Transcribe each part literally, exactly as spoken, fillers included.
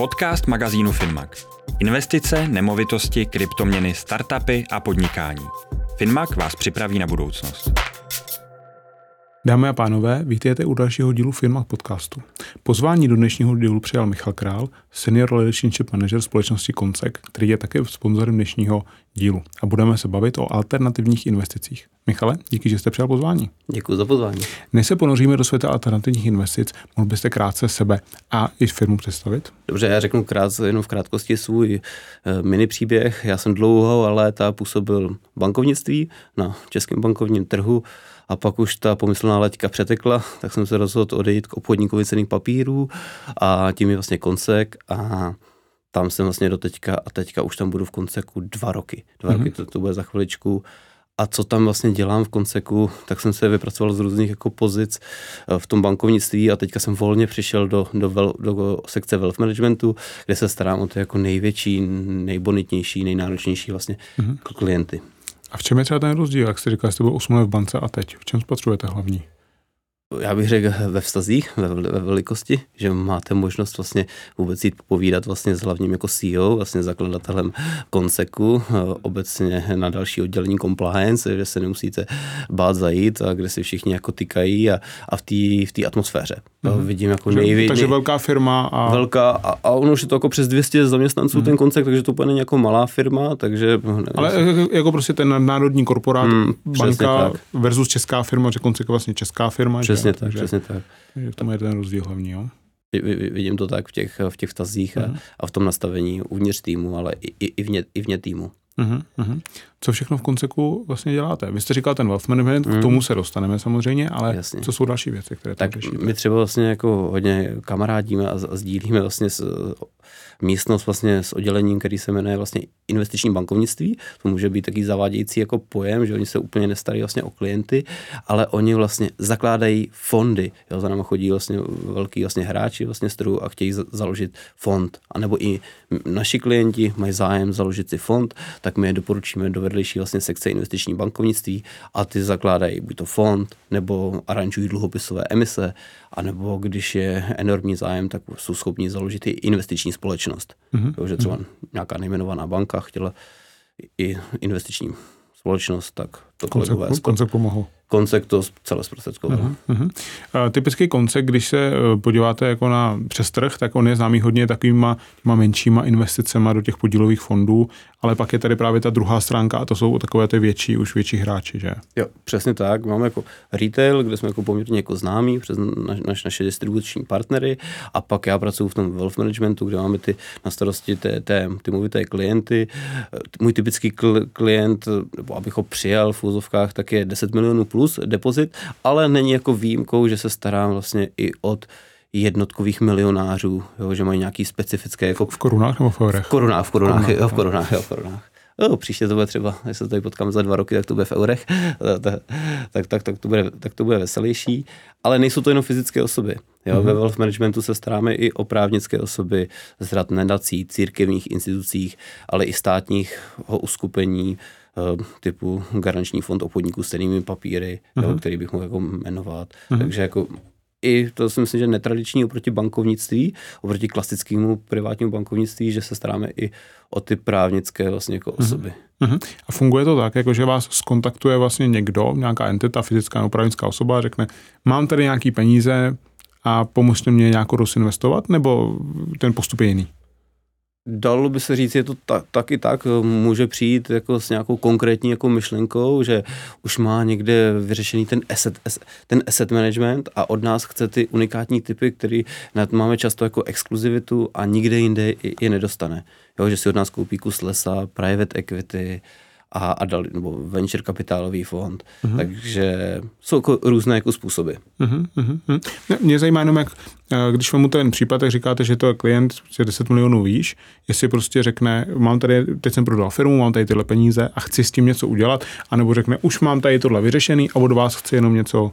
Podcast magazínu Finmag. Investice, nemovitosti, kryptoměny, startupy a podnikání. Finmag vás připraví na budoucnost. Dámy a pánové, vítejte u dalšího dílu Finmag podcastu. Pozvání do dnešního dílu přijal Michal Král, senior relationship manager společnosti Conseq, který je také sponzorem dnešního dílu. A budeme se bavit o alternativních investicích. Michale, díky, že jste přijal pozvání. Děkuji za pozvání. Než se ponoříme do světa alternativních investic, mohl byste krátce sebe a i firmu představit? Dobře, já řeknu krátce, jenom v krátkosti svůj mini příběh. Já jsem dlouho léta působil v bankovnictví na českém bankovním trhu. A pak už ta pomyslná laťka přetekla, tak jsem se rozhodl odejít k obchodníkovi cenných papírů a tím je vlastně Conseq a tam jsem vlastně do teďka a teďka už tam budu v Consequ dva roky. Dva mm-hmm. roky to, to bude za chviličku. A co tam vlastně dělám v Consequ, tak jsem se vypracoval z různých jako pozic v tom bankovnictví a teďka jsem volně přišel do, do, vel, do sekce wealth managementu, kde se starám o to jako největší, nejbonitnější, nejnáročnější vlastně mm-hmm. klienty. A v čem je třeba ten rozdíl, jak jste říkal, jste byl osm let v bance a teď? V čem spatřujete hlavní? Já bych řekl ve vztazích, ve, ve velikosti, že máte možnost vlastně vůbec jít popovídat vlastně s hlavním jako C E O, vlastně zakladatelem Consequ, obecně na další oddělení compliance, že se nemusíte bát zajít a kde si všichni jako tykají a, a v té v té atmosféře. Mm-hmm. Vidím jako největší. Takže velká firma a... Velká a, a ono už je to jako přes dvě stě zaměstnanců mm-hmm. ten Conseq, takže to úplně není jako malá firma, takže... Ale jako prostě ten nadnárodní korporát, mm, banka versus česká firma, že Conseq je vlastně česká firma, přes Přesně tak, takže, přesně tak. Takže v tom je ten rozdíl hlavní, jo? Vidím to tak v těch, v těch vztazích uh-huh. a, a v tom nastavení uvnitř týmu, ale i, i, vně, i vně týmu. Uh-huh, uh-huh. Co všechno v Consequ vlastně děláte? Vy jste říkal ten wealth management, uh-huh. k tomu se dostaneme samozřejmě, ale Jasně. co jsou další věci, které tam řešíte? Tak my třeba vlastně jako hodně kamarádíme a, a sdílíme vlastně s, místnost vlastně s oddělením, který se jmenuje vlastně investiční bankovnictví. To může být taky zavádějící jako pojem, že oni se úplně nestarají vlastně o klienty, ale oni vlastně zakládají fondy. Jo, za náma chodí vlastně velký vlastně hráči vlastně z trhu a chtějí založit fond. A nebo i naši klienti mají zájem založit si fond, tak my je doporučíme do vedlejší vlastně sekce investiční bankovnictví a ty zakládají buď to fond, nebo aranžují dluhopisové emise, anebo když je enormní zájem, tak jsou schopni založit i investiční společnost. Mm-hmm. Jo, že třeba mm-hmm. nějaká nejmenovaná banka chtěla i investiční společnost, tak to kolegové... Conseq pomohl. Conseq to celé zprostředkovalo. Uh-huh, uh-huh. Typický Conseq, když se podíváte jako na přes trh, tak on je známý hodně takovýma těma menšíma investicema do těch podílových fondů, ale pak je tady právě ta druhá stránka a to jsou takové ty větší, už větší hráči, že? Jo, přesně tak. Máme jako retail, kde jsme jako poměrně jako známí přes na, naš, naše distribuční partnery a pak já pracuji v tom wealth managementu, kde máme ty na starosti té, té, ty movité klienty. Můj typický kl, klient, nebo abych ho přijal v úzovkách, tak je deset milionů plus plus depozit, ale není jako výjimkou, že se starám vlastně i od jednotkových milionářů, jo, že mají nějaký specifické... Jako v korunách nebo v eurech? V korunách, v korunách, korunách, jo, v korunách, jo, v korunách. Jo, příště to bude třeba, když se tady potkáme za dva roky, tak to bude v eurech, tak, tak, tak, tak, to, bude, tak to bude veselější, ale nejsou to jenom fyzické osoby. Jo, mm-hmm. Ve wealth managementu se staráme i o právnické osoby z rad nadací, církevních institucích, ale i státních uskupení, typu garanční fond obchodníků s cennými papíry, uh-huh. jo, který bych mohl jako jmenovat. Uh-huh. Takže jako i to si myslím, že netradiční oproti bankovnictví, oproti klasickému privátnímu bankovnictví, že se staráme i o ty právnické vlastně jako osoby. Uh-huh. A funguje to tak, jako že vás skontaktuje vlastně někdo, nějaká entita, fyzická nebo právnická osoba a řekne, mám tady nějaký peníze a pomůžete mě nějakou rozinvestovat, nebo ten postup je jiný? Dalo by se říct, je to tak, tak i tak, může přijít jako s nějakou konkrétní jako myšlenkou, že už má někde vyřešený ten asset, ten asset management a od nás chce ty unikátní typy, které máme často jako exkluzivitu a nikde jinde je nedostane. Jo, že si od nás koupí kus lesa, private equity a, a dal, nebo venture kapitálový fond. Uh-huh. Takže jsou jako různé jako způsoby. Uh-huh, uh-huh. Mě zajímá jenom, jak, když vám ten případ, tak říkáte, že to je klient je deset milionů výš, jestli prostě řekne, mám tady, teď jsem prodal firmu, mám tady tyhle peníze a chci s tím něco udělat, anebo řekne, už mám tady tohle vyřešený a od vás chci jenom něco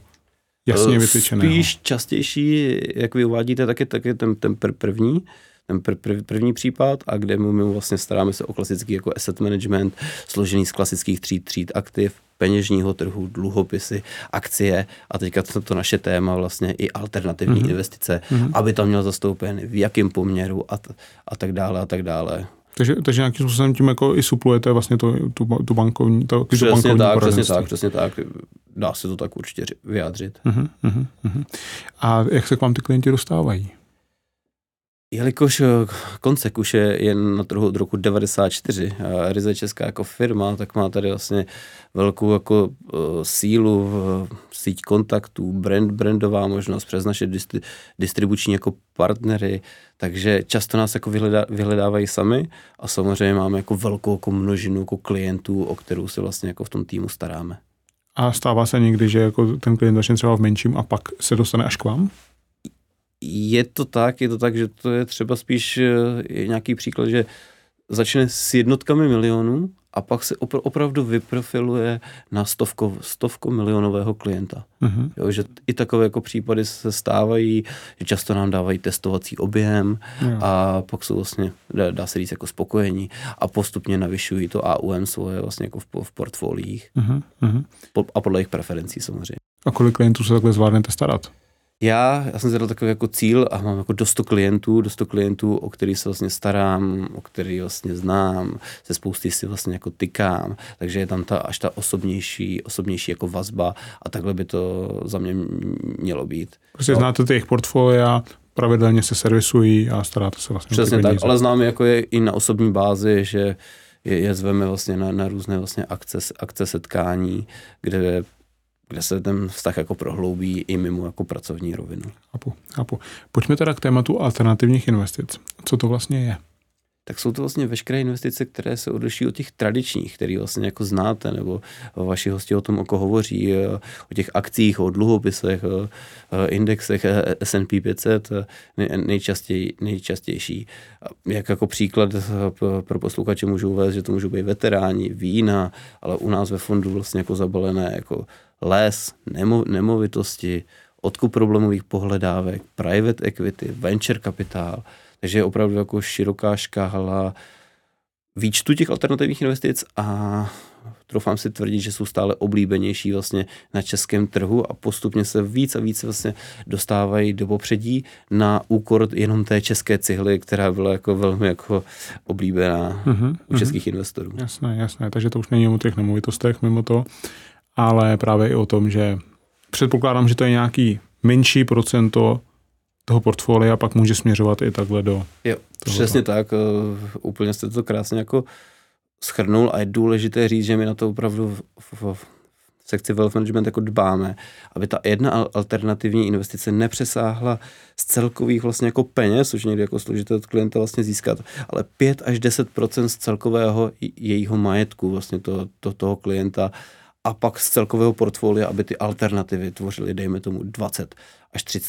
jasně vytyčeného. Spíš častější, jak vy uvádíte, tak je, tak je ten, ten první, ten prv, první případ a kde my, my vlastně staráme se o klasický jako asset management složený z klasických tří tříd aktiv, peněžního trhu, dluhopisy, akcie a teďka to, to naše téma vlastně i alternativní mm-hmm. investice, mm-hmm. aby tam měl zastoupen v jakém poměru a, t- a tak dále a tak dále. Takže, takže nějakým způsobem tím jako i suplujete vlastně to, tu, tu bankovní to, přesně, bankovní tak, přesně tak, přesně tak. Dá se to tak určitě vyjádřit. Uh-huh, uh-huh. A jak se k vám ty klienti dostávají? Jelikož Conseq už je jen na trhu od roku devadesát čtyři a ryze česká jako firma, tak má tady vlastně velkou jako uh, sílu v síť kontaktů, brand, brandová možnost přes naše distri, distribuční jako partnery, takže často nás jako vyhledá, vyhledávají sami a samozřejmě máme jako velkou jako množinu jako klientů, o kterou se vlastně jako v tom týmu staráme. A stává se někdy, že jako ten klient začne třeba v menším a pak se dostane až k vám? Je to tak, je to tak, že to je třeba spíš je nějaký příklad, že začne s jednotkami milionů a pak se opr- opravdu vyprofiluje na stovko, stovko milionového klienta. Mm-hmm. Jo, že i takové jako případy se stávají, že často nám dávají testovací objem mm. a pak jsou vlastně, dá, dá se říct, jako spokojení a postupně navyšují to A U M svoje vlastně jako v, v portfoliích mm-hmm. po, a podle jejich preferencí samozřejmě. A kolik klientů se takhle zvládnete starat? Já, já jsem zadal takový jako cíl a mám jako do sto klientů, do sto klientů, o který se vlastně starám, o který vlastně znám, se spousty si vlastně jako tykám, takže je tam ta až ta osobnější, osobnější jako vazba a takhle by to za mě mělo být. Prostě no. Znáte ty jejich portfolia, pravidelně se servisují a staráte se vlastně. Přesně tak, ale znám jako je i na osobní bázi, že je, je zveme vlastně na, na různé vlastně akce, akce setkání, kde kde se ten vztah jako prohloubí i mimo jako pracovní rovinu. Chápu, chápu. Pojďme teda k tématu alternativních investic. Co to vlastně je? Tak jsou to vlastně veškeré investice, které se odliší od těch tradičních, které vlastně jako znáte, nebo vaši hosti o tom jako hovoří, o těch akcích, o dluhopisech, o indexech S and P pět set, nejčastěji, nejčastější. Jak jako příklad pro posluchače můžu uvést, že to můžou být veteráni, vína, ale u nás ve fondu vlastně jako zabalené jako les, nemo, nemovitosti, odkup problémových pohledávek, private equity, venture kapitál. Takže je opravdu jako široká škála výčtu těch alternativních investic a troufám si tvrdit, že jsou stále oblíbenější vlastně na českém trhu a postupně se víc a víc vlastně dostávají do popředí na úkor jenom té české cihly, která byla jako velmi jako oblíbená mm-hmm, u českých mm-hmm. investorů. Jasné, jasné. Takže to už není o těch nemovitostech mimo to, ale právě i o tom, že předpokládám, že to je nějaký menší procento toho portfolia a pak může směřovat i takhle do... Jo, přesně tak. Úplně jste to krásně jako shrnul a je důležité říct, že my na to opravdu v, v, v sekci Wealth Management jako dbáme, aby ta jedna alternativní investice nepřesáhla z celkových vlastně jako peněz, už někdy jako složité od klienta vlastně získat, ale pět až deset procent z celkového jejího majetku vlastně to, to, toho klienta a pak z celkového portfolia, aby ty alternativy tvořily, dejme tomu, dvacet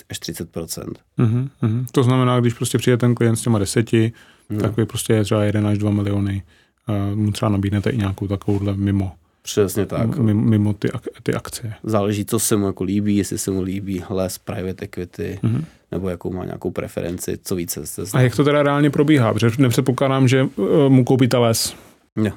až třicet procent. Uhum, uhum. To znamená, když prostě přijde ten klient s těma deseti, no. tak vy prostě třeba jeden až dva miliony, uh, mu třeba nabídnete i nějakou takovouhle mimo. Přesně tak. Mimo, mimo ty, ak- ty akcie. Záleží, co se mu jako líbí, jestli se mu líbí les, private equity, uhum. nebo jakou má nějakou preferenci, co více se zná. A jak to teda reálně probíhá? Protože nepředpokládám, že uh, mu koupíte les. No.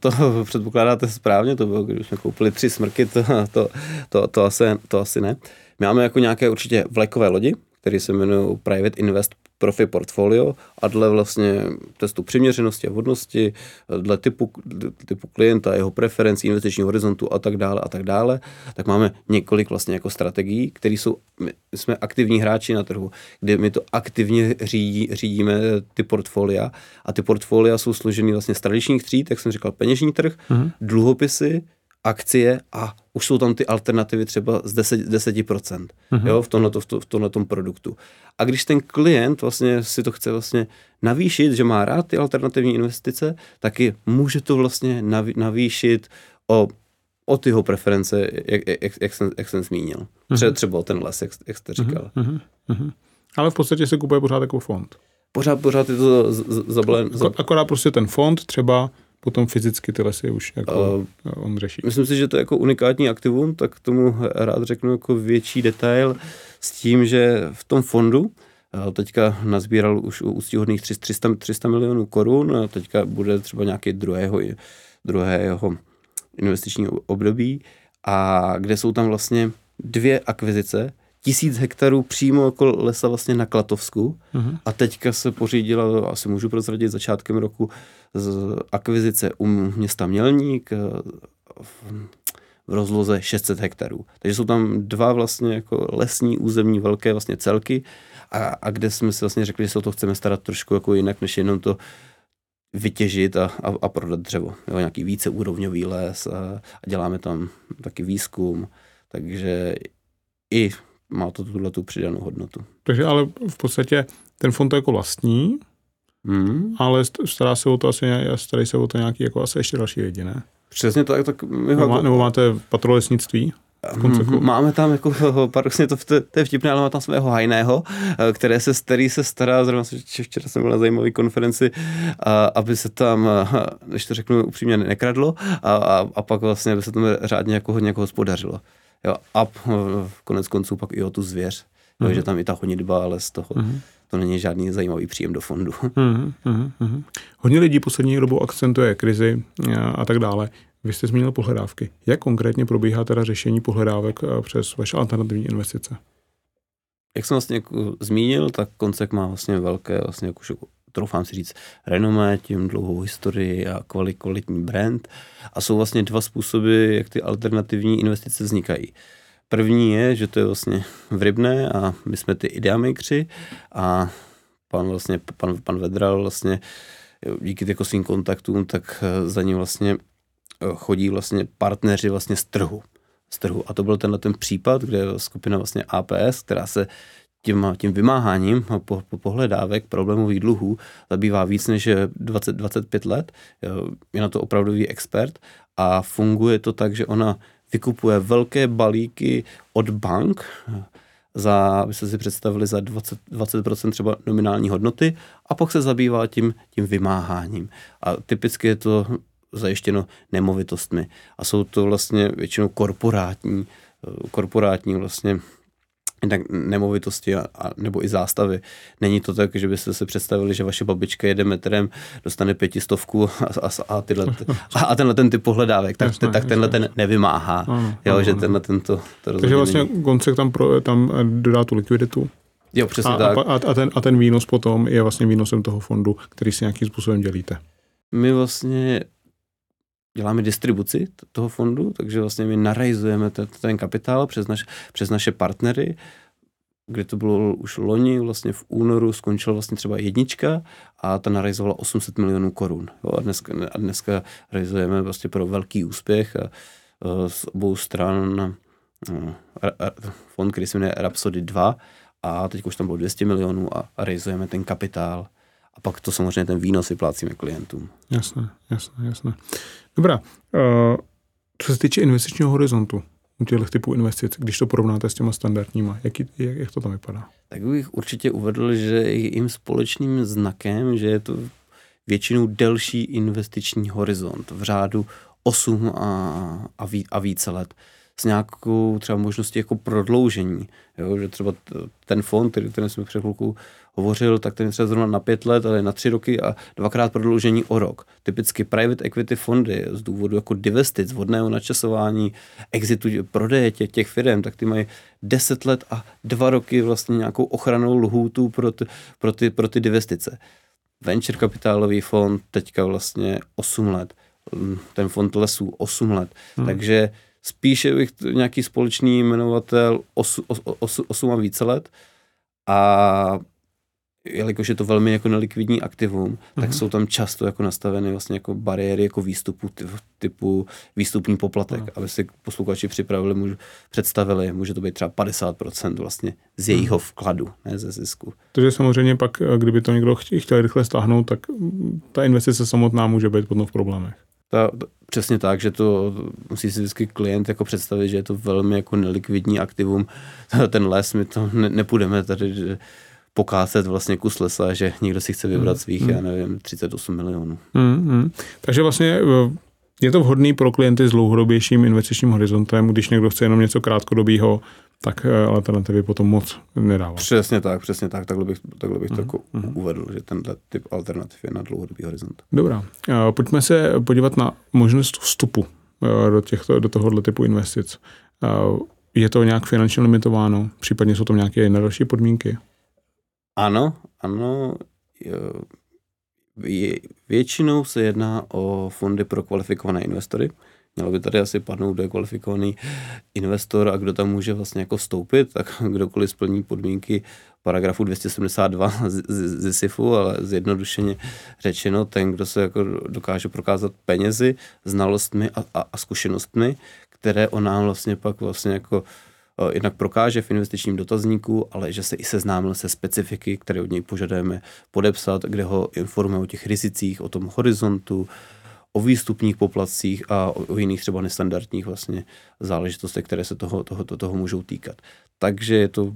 To předpokládáte správně, to bylo, když jsme koupili tři smrky, to, to, to, to, asi, to asi ne. My máme jako nějaké určitě vlekové lodi, které se jmenují Private Invest Profi Portfolio a dle vlastně testu přiměřenosti a vhodnosti, dle typu, typu klienta, jeho preferencí, investičního horizontu a tak dále a tak dále, tak máme několik vlastně jako strategií, které jsou, my jsme aktivní hráči na trhu, kde my to aktivně řídí, řídíme ty portfolia a ty portfolia jsou složený vlastně z tradičních tříd, jak jsem říkal, peněžní trh, mm-hmm. dluhopisy, akcie a už jsou tam ty alternativy třeba z deset, deset procent mm-hmm. jo, v tomhletom v tomhletom produktu. A když ten klient vlastně si to chce vlastně navýšit, že má rád ty alternativní investice, taky může to vlastně navýšit o, o ty jeho preference, jak, jak, jak, jsem, jak jsem zmínil. Tře, třeba ten les, jak, jak jste říkal. Mm-hmm. Mm-hmm. Ale v podstatě se kupuje pořád jako fond. Pořád, pořád je to zabalené. Za, za, za... Akorát prostě ten fond třeba potom fyzicky ty lesy už jako uh, on řeší. Myslím si, že to je jako unikátní aktivum, tak k tomu rád řeknu jako větší detail s tím, že v tom fondu teďka nazbíral už úctíhodných tři sta milionů korun, teďka bude třeba nějaký druhého, druhého investičního období a kde jsou tam vlastně dvě akvizice, tisíc hektarů přímo okolo lesa vlastně na Klatovsku uh-huh. a teďka se pořídila, asi můžu prozradit, začátkem roku z akvizice u města Mělník v rozloze šest set hektarů. Takže jsou tam dva vlastně jako lesní, územní, velké vlastně celky a, a kde jsme si vlastně řekli, že se o to chceme starat trošku jako jinak, než jenom to vytěžit a, a, a prodat dřevo. Jo, nějaký víceúrovňový les a, a děláme tam taky výzkum, takže i má to tuhle tu přidanou hodnotu. Takže ale v podstatě ten fond to jako vlastní, hmm. ale stará se o to asi starají se o to nějaký jako asi ještě další lidi, ne? Přesně tak. tak my má, jako... Nebo máte patrolesnictví? V máme tam jako, paradoxně to, to je vtipné, ale máme tam svého hajného, které se, který se stará, zrovna včera jsem byl na zajímavé konferenci, a, aby se tam, než to řeknu upřímně, nekradlo a, a, a pak vlastně aby se tam řádně jako hodně jako hospodařilo. Jo, a konec konců pak i o tu zvěř, mm-hmm. takže tam i ta honitba, ale z toho mm-hmm. to není žádný zajímavý příjem do fondu. Mm-hmm, mm-hmm. Hodně lidí poslední dobou akcentuje krizi a, a tak dále. Vy jste zmínil pohledávky. Jak konkrétně probíhá teda řešení pohledávek přes vaše alternativní investice? Jak jsem vlastně jako zmínil, tak Conseq má vlastně velké, vlastně jako, troufám si říct, renomé, tím dlouhou historii a kvalit, kvalitní brand. A jsou vlastně dva způsoby, jak ty alternativní investice vznikají. První je, že to je vlastně v Rybné a my jsme ty ideamikři a pan, vlastně, pan, pan Vedral vlastně díky jako svým kontaktům, tak za ním vlastně chodí vlastně partneři vlastně z trhu. Z trhu. A to byl tenhle ten případ, kde skupina vlastně A P S, která se tím, tím vymáháním po, po pohledávek problémových dluhů zabývá víc než dvacet, dvacet pět let. Je na to opravdový expert a funguje to tak, že ona vykupuje velké balíky od bank, za, aby se si představili za dvacet procent třeba nominální hodnoty a pak se zabývá tím, tím vymáháním. A typicky je to zajištěno nemovitostmi. A jsou to vlastně většinou korporátní, korporátní vlastně nemovitosti a, a, nebo i zástavy. Není to tak, že byste se představili, že vaše babička jede metrem, dostane pětistovku a, a, a, tyhle, a, a tenhle ten typ pohledávek. Tak, jasné, tak tenhle jasné. ten nevymáhá. Ano, jo, ano, že ano. Tenhle tento, to rozhodně. Takže vlastně Conseq tam, pro, tam dodá tu likviditu. Jo, přesně a, tak. A, a, ten, a ten výnos potom je vlastně výnosem toho fondu, který si nějakým způsobem dělíte. My vlastně děláme distribuci toho fondu, takže vlastně my narajzujeme ten, ten kapitál přes, naš, přes naše partnery, kde to bylo už loni, vlastně v únoru skončila vlastně třeba jednička a ta narajzovala osm set milionů korun. Jo, a, dneska, a dneska rajzujeme vlastně pro velký úspěch a, a z obou stran a, a, a fond, který se jmenuje Rhapsody dva a teď už tam bylo dvě stě milionů a, a rajzujeme ten kapitál. A pak to samozřejmě ten výnos vyplácíme klientům. Jasné, jasné, jasné. Dobrá, co se týče investičního horizontu u těchto typů investic, když to porovnáte s těma standardníma, jak, jak, jak to tam vypadá? Tak bych určitě uvedl, že jim společným znakem, že je to většinou delší investiční horizont v řádu osm a, a, ví, a více let. S nějakou třeba možností jako prodloužení. Jo? Že třeba ten fond, který, který jsme před chvilkou hovořil, tak ten je třeba zrovna na pět let, ale na tři roky a dvakrát prodloužení o rok. Typicky private equity fondy z důvodu jako divestic, vhodného načasování, exitu, prodeje těch, těch firm, tak ty mají deset let a dva roky vlastně nějakou ochranou lhůtu pro ty, pro ty, pro ty divestice. Venture kapitálový fond teďka vlastně osm let. Ten fond lesů osm let. Hmm. Takže spíše bych nějaký společný jmenovatel osm a více let a jelikož je to velmi jako nelikvidní aktivum, tak mm-hmm. jsou tam často jako nastaveny vlastně jako bariéry jako výstupu typu výstupní poplatek, no. Aby si posluchači připravili, můžu, představili, může to být třeba padesát procent vlastně z jejího vkladu, ne ze zisku. Takže samozřejmě pak, kdyby to někdo chtěl rychle stáhnout, tak ta investice samotná může být potom v problémech. Ta, přesně tak, že to musí si vždycky klient jako představit, že je to velmi jako nelikvidní aktivum. Ten les, my to ne, nepůjdeme tady pokácet vlastně kus lesa, že někdo si chce vybrat svých, mm. já nevím, třicet osm milionů. Mm, mm. Takže vlastně je to vhodný pro klienty s dlouhodobějším investičním horizontem, když někdo chce jenom něco krátkodobýho, tak alternativy potom moc nedává. Přesně tak, přesně tak, takhle bych, takhle bych uh-huh. to jako uh-huh. uvedl, že tenhle typ alternativ je na dlouhodobý horizont. Dobrá, pojďme se podívat na možnost vstupu do, těchto, do tohohle typu investic. Je to nějak finančně limitováno? Případně jsou tam nějaké jiné další podmínky? Ano, ano. Většinou se jedná o fondy pro kvalifikované investory. Mělo by tady asi padnout, kdo je kvalifikovaný investor a kdo tam může vlastně jako vstoupit, tak kdokoliv splní podmínky paragrafu dvě stě sedmdesát dva z, z, z SIFu, ale zjednodušeně řečeno, ten, kdo se jako dokáže prokázat penězi, znalostmi a, a, a zkušenostmi, které on nám vlastně pak vlastně jako jednak prokáže v investičním dotazníku, ale že se i seznámil se specifiky, které od něj požadujeme podepsat, kde ho informuje o těch rizicích, o tom horizontu, o výstupních poplatcích a o jiných třeba nestandardních vlastně záležitostech, které se toho, toho, toho můžou týkat. Takže je to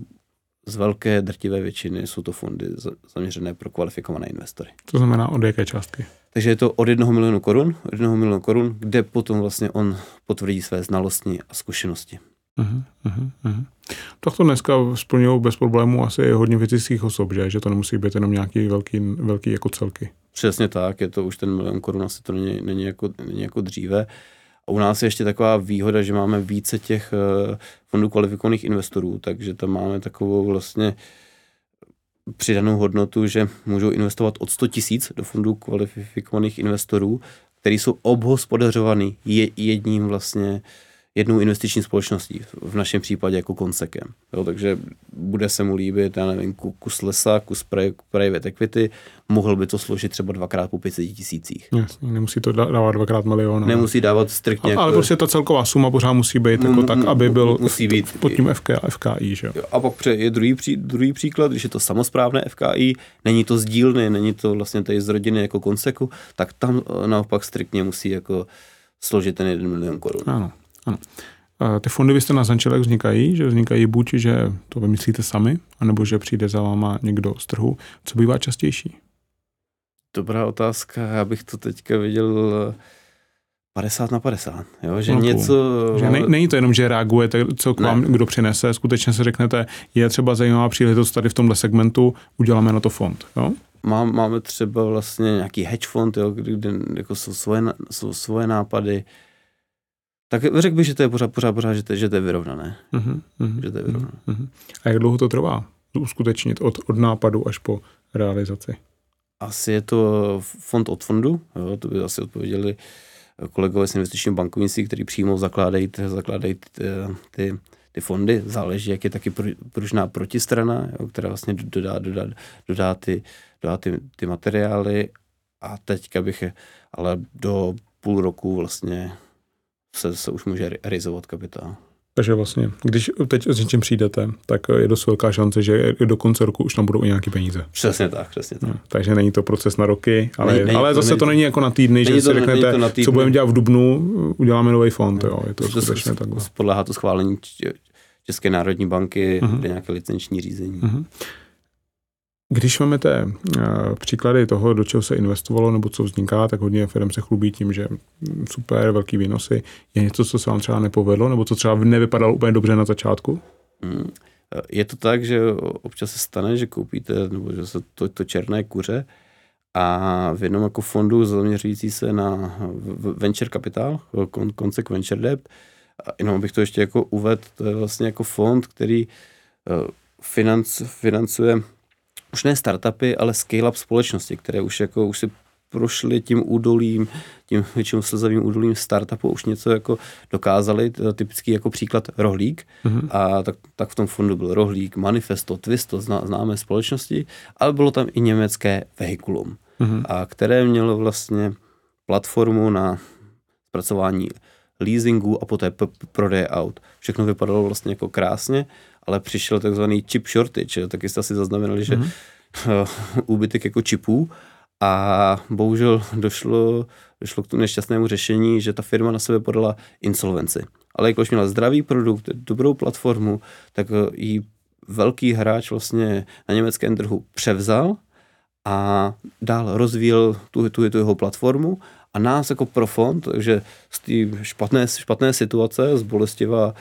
z velké drtivé většiny jsou to fondy zaměřené pro kvalifikované investory. To znamená od jaké částky? Takže je to od jednoho milionu korun, od jednoho milionu korun, kde potom vlastně on potvrdí své znalosti a zkušenosti. Uhum, uhum, uhum. Tak to dneska splňují bez problémů asi hodně fyzických osob, že? Že to nemusí být jenom nějaký velký, velký jako celky. Přesně tak, je to už ten milion korun, asi to není, není, jako, není jako dříve. A u nás je ještě taková výhoda, že máme více těch fondů kvalifikovaných investorů, takže tam máme takovou vlastně přidanou hodnotu, že můžou investovat od sto tisíc do fondů kvalifikovaných investorů, který jsou obhospodařovaný jedním vlastně jednou investiční společností, v našem případě jako Conseqem. Jo, takže bude se mu líbit, já nevím, kus lesa, kus private equity, mohl by to složit třeba dvakrát po pět set tisících. Jasně, nemusí to dávat dvakrát milion. Nemusí dávat striktně. Ale jako, prostě ta celková suma pořád musí být jako m- m- tak, aby byl musí být, pod tím F K I. Že? A pak je druhý, pří, druhý příklad, když je to samosprávné F K I, není to z dílny, není to vlastně tady z rodiny jako Consequ, tak tam naopak striktně musí jako složit ten jeden milion korun. Ano. Ano. Ty fondy byste naznačili, jak vznikají, že vznikají buď, že to vymyslíte sami, anebo že přijde za váma někdo z trhu. Co bývá častější? Dobrá otázka, já bych to teďka viděl padesát na padesát. Jo? Že no, něco... Že ne, není to jenom, že reagujete, co k vám ne. Kdo přinese, skutečně si řeknete, je třeba zajímavá příležitost tady v tomhle segmentu, uděláme na to fond. Jo? Má, máme třeba vlastně nějaký hedge fond, jo? Kde jako jsou, svoje, jsou svoje nápady. Tak řekl bych, že to je pořád, pořád, pořád, že to, že to je vyrovnané. Uh-huh, uh-huh, že to je vyrovnané. Uh-huh. A jak dlouho to trvá uskutečnit od, od nápadu až po realizaci? Asi je to fond od fondu, jo, to by asi odpověděli kolegové z investičního bankovnictví, kteří přímo zakládají, zakládají ty, ty, ty fondy, záleží, jak je taky pružná protistrana, jo, která vlastně dodá, dodá, dodá, ty, dodá ty, ty materiály a teďka bych je, ale do půl roku vlastně Se, se už může realizovat kapitál. Takže vlastně, když teď s něčím přijdete, tak je dost velká šance, že do konce roku už tam budou i nějaké peníze. Přesně tak, přesně tak. No, takže není to proces na roky, ale, není, není, ale zase to, to není jako na týdny, že to, si řeknete, týdny. Co budeme dělat v dubnu, uděláme nový fond. Jo, je to to skutečně takhle. Podléhá to schválení České národní banky, uh-huh. nějaké licenční řízení. Uh-huh. Když máte příklady toho, do čeho se investovalo nebo co vzniká, tak hodně firm se chlubí tím, že super, velký výnosy. Je něco, co se vám třeba nepovedlo nebo co třeba nevypadalo úplně dobře na začátku? Je to tak, že občas se stane, že koupíte nebo že se to, to černé kuře a v jednom jako fondu zaměřující se na venture kapitál, Conseq venture debt, jenom abych to ještě jako uvedl, to je vlastně jako fond, který financ, financuje už ne startupy, ale scale-up společnosti, které už jako už si prošly tím údolím, tím většinou slzavým údolím startupu, už něco jako dokázali, typický jako příklad Rohlík, mm-hmm. a tak, tak v tom fondu byl Rohlík, Manifesto, Twisto, zná, známé společnosti, ale bylo tam i německé vehikulum, mm-hmm. a které mělo vlastně platformu na zpracování leasingu a poté p- prodeje aut. Všechno vypadalo vlastně jako krásně, ale přišel takzvaný chip shortage, taky jste asi zaznamenali, že mm-hmm. úbytek jako čipů a bohužel došlo, došlo k tomu nešťastnému řešení, že ta firma na sebe podala insolvenci. Ale jakož měla zdravý produkt, dobrou platformu, tak ji velký hráč vlastně na německém trhu převzal a dál rozvíjel tu, tu, tu jeho platformu a nás jako pro fond, takže z té špatné, špatné situace, z bolestivá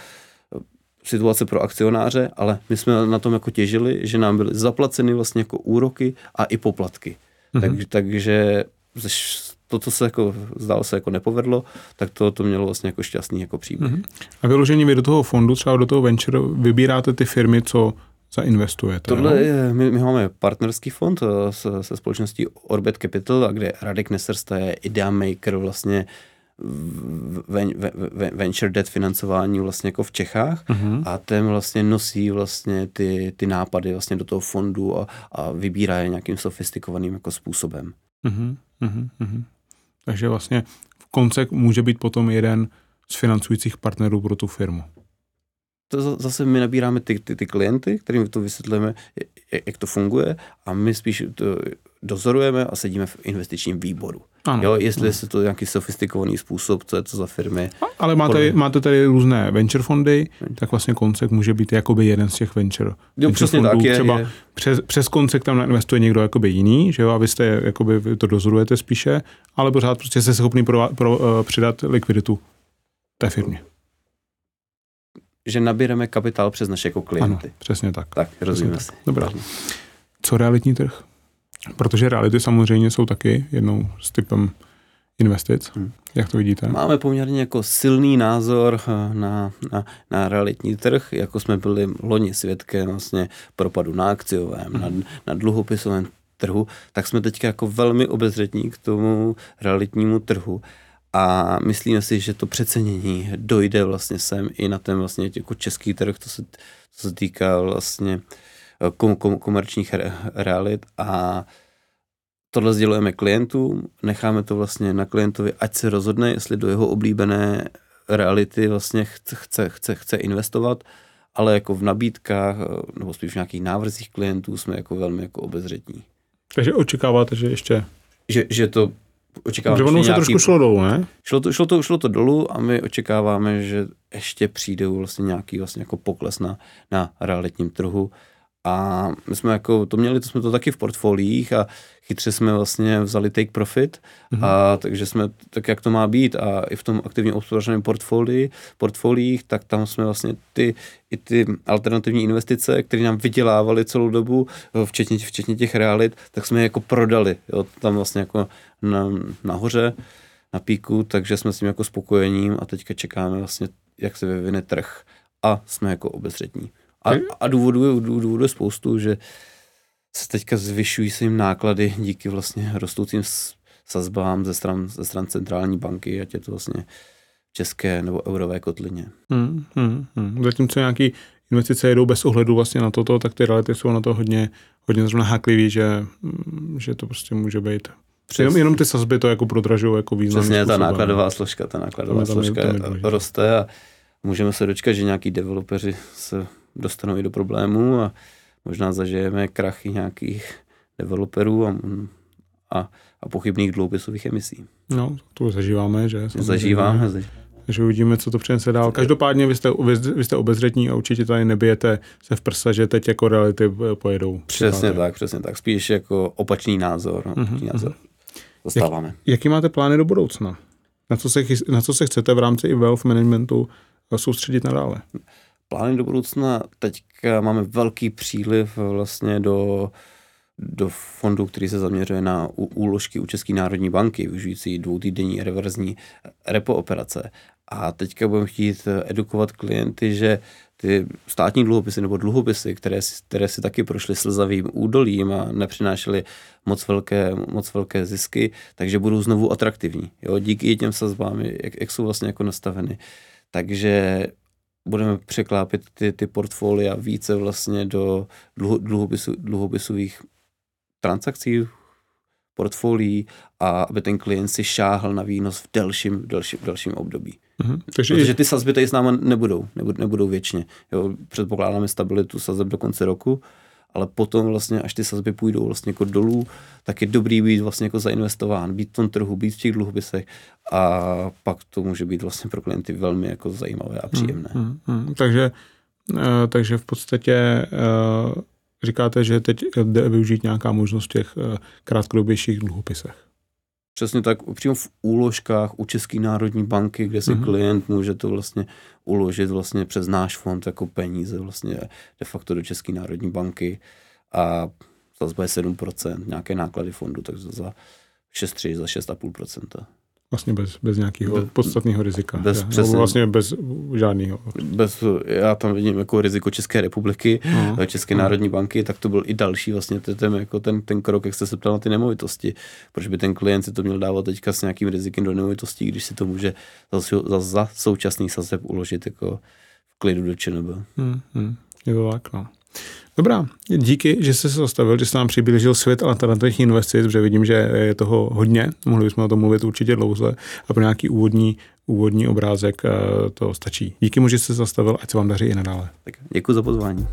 situace pro akcionáře, ale my jsme na tom jako těžili, že nám byly zaplaceny vlastně jako úroky a i poplatky. Mm-hmm. Tak, takže to, co se jako zdálo se jako nepovedlo, tak to, to mělo vlastně jako šťastný jako příběh. Mm-hmm. A vyloženě vy do toho fondu, třeba do toho venture, vybíráte ty firmy, co zainvestujete? Tohle je, my, my máme partnerský fond se, se společností Orbit Capital, kde Radek Nesser je idea maker vlastně ven, ven, ven, venture debt financování vlastně jako v Čechách, uh-huh. a ten vlastně nosí vlastně ty, ty nápady vlastně do toho fondu a, a vybírá je nějakým sofistikovaným jako způsobem. Uh-huh, uh-huh, uh-huh. Takže vlastně Conseq může být potom jeden z financujících partnerů pro tu firmu. To zase my nabíráme ty, ty, ty klienty, kterým to vysvětlíme, jak to funguje, a my spíš to dozorujeme a sedíme v investičním výboru. Ano, jo, jestli ano. je to nějaký sofistikovaný způsob, co je to za firmy. A, ale máte, podle... máte tady různé venture fondy, tak vlastně Conseq může být jakoby jeden z těch venture, jo, venture fondů. Tak, je, třeba je. Přes, přes Conseq tam investuje někdo jakoby jiný, že jo, a vy jste, jakoby, vy to dozorujete spíše, ale pořád prostě jste schopný pro, pro, uh, přidat likviditu té firmě. Že nabíráme kapitál přes naše jako klienty. Ano, přesně tak. Tak, rozumíme si. Dobrá. Co realitní trh? Protože reality samozřejmě jsou taky jednou s typem investic. Hmm. Jak to vidíte? Máme poměrně jako silný názor na, na, na realitní trh, jako jsme byli loni svědkem vlastně propadu na akciovém, hmm. na, na dluhopisovém trhu, tak jsme teďka jako velmi obezřetní k tomu realitnímu trhu. A myslíme si, že to přecenění dojde vlastně sem i na ten vlastně jako český trh, to se, to se týká vlastně kom, kom, komerčních re, realit a tohle sdělujeme klientům, necháme to vlastně na klientovi, ať se rozhodne, jestli do jeho oblíbené reality vlastně chce, chce, chce investovat, ale jako v nabídkách nebo spíš v nějakých návrzích klientů jsme jako velmi jako obezřetní. Takže očekáváte, že ještě... Že, že to... Očekáváme, že ono se nějaký... trošku šlo dolů, ne? Šlo to, šlo, to, šlo to dolů a my očekáváme, že ještě přijde vlastně nějaký vlastně jako pokles na, na realitním trhu. A my jsme jako to měli, to jsme to taky v portfoliích a chytře jsme vlastně vzali take profit, mm-hmm. a takže jsme, tak jak to má být, a i v tom aktivně obspořádaném portfolii, portfoliích, tak tam jsme vlastně ty, i ty alternativní investice, které nám vydělávaly celou dobu, včetně, včetně těch realit, tak jsme je jako prodali, jo, tam vlastně jako na, nahoře, na píku, takže jsme s tím jako spokojením a teďka čekáme vlastně, jak se vyvine trh, a jsme jako obezřetní. A, a důvodů, důvodů je spoustu, že se teďka zvyšují se jim náklady díky vlastně rostoucím sazbám ze stran, ze stran centrální banky, ať je to vlastně české nebo eurové kotlině. Hmm, hmm, hmm. Zatímco nějaký investice jedou bez ohledu vlastně na toto, tak ty reality jsou na to hodně, hodně zrovna háklivý, že, že to prostě může být. Jenom, jenom ty sazby to jako prodražují jako významným způsobem. Přesně, ta nákladová složka, ta nákladová složka roste a můžeme se dočkat, že nějaký developeři se dostanou i do problémů a možná zažijeme krachy nějakých developerů a, a, a pochybných dluhopisových emisí. No, to zažíváme, že? Zažíváme, zažíváme. Takže uvidíme, co to přinese dál. Každopádně vy jste, vy jste obezřetní a určitě tady nebijete se v prsa, že teď jako reality pojedou. Přesně tak, přesně tak. Spíš jako opačný názor. No, opačný uh-huh, názor. Zastáváme. Jak, jaký máte plány do budoucna? Na co se, na co se chcete v rámci i wealth managementu soustředit nadále? Plány do budoucna, teďka máme velký příliv vlastně do, do fondu, který se zaměřuje na ú, úložky u České národní banky, využijící dvoutýdenní reverzní repo operace. A teďka budeme chtít edukovat klienty, že ty státní dluhopisy nebo dluhopisy, které, které si taky prošly slzavým údolím a nepřinášely moc velké, moc velké zisky, takže budou znovu atraktivní. Jo? Díky těm sazbám, jak, jak jsou vlastně jako nastaveny. Takže budeme překlápit ty, ty portfolia více vlastně do dluho, dluhopisu, dluhopisových transakcí, portfolií, a aby ten klient si šáhl na výnos v delším, delším, delším období. Mm-hmm. Takže Protože ty sazby tady s náma nebudou, nebudou, nebudou věčně. Jo, předpokládáme stabilitu sazeb do konce roku, ale potom vlastně, až ty sazby půjdou vlastně jako dolů, tak je dobrý být vlastně jako zainvestován, být v tom trhu, být v těch dluhopisech, a pak to může být vlastně pro klienty velmi jako zajímavé a příjemné. Hmm, hmm, hmm. Takže, takže v podstatě říkáte, že teď jde využít nějaká možnost v těch krátkodobějších dluhopisech. Přesně tak, přímo v úložkách u České národní banky, kde si mm-hmm. klient může to vlastně uložit vlastně přes náš fond jako peníze vlastně de facto do České národní banky, a sazba je sedm procent, nějaké náklady fondu, takže za šest celá tři za šest celá pět procenta. Vlastně bez, bez nějakého bez, podstatného rizika. Bez, přesně, vlastně bez žádného. Bez, já tam vidím jako riziko České republiky, uh-huh. České uh-huh. národní banky, tak to byl i další vlastně ten, jako ten, ten krok, jak jste se ptal na ty nemovitosti. Proč by ten klient si to měl dávat teďka s nějakým rizikem do nemovitostí, když si to může za, za, za současných sazeb uložit jako v klidu do ČNB. Uh-huh. Je to tak, no. Dobrá, díky, že jste se zastavil, že jste nám přiblížil svět alternativních investic, protože vidím, že je toho hodně, mohli bychom o tom mluvit určitě dlouze a pro nějaký úvodní, úvodní obrázek to stačí. Díky mu, že jste se zastavil, ať se vám daří i nadále. Tak, děkuji za pozvání.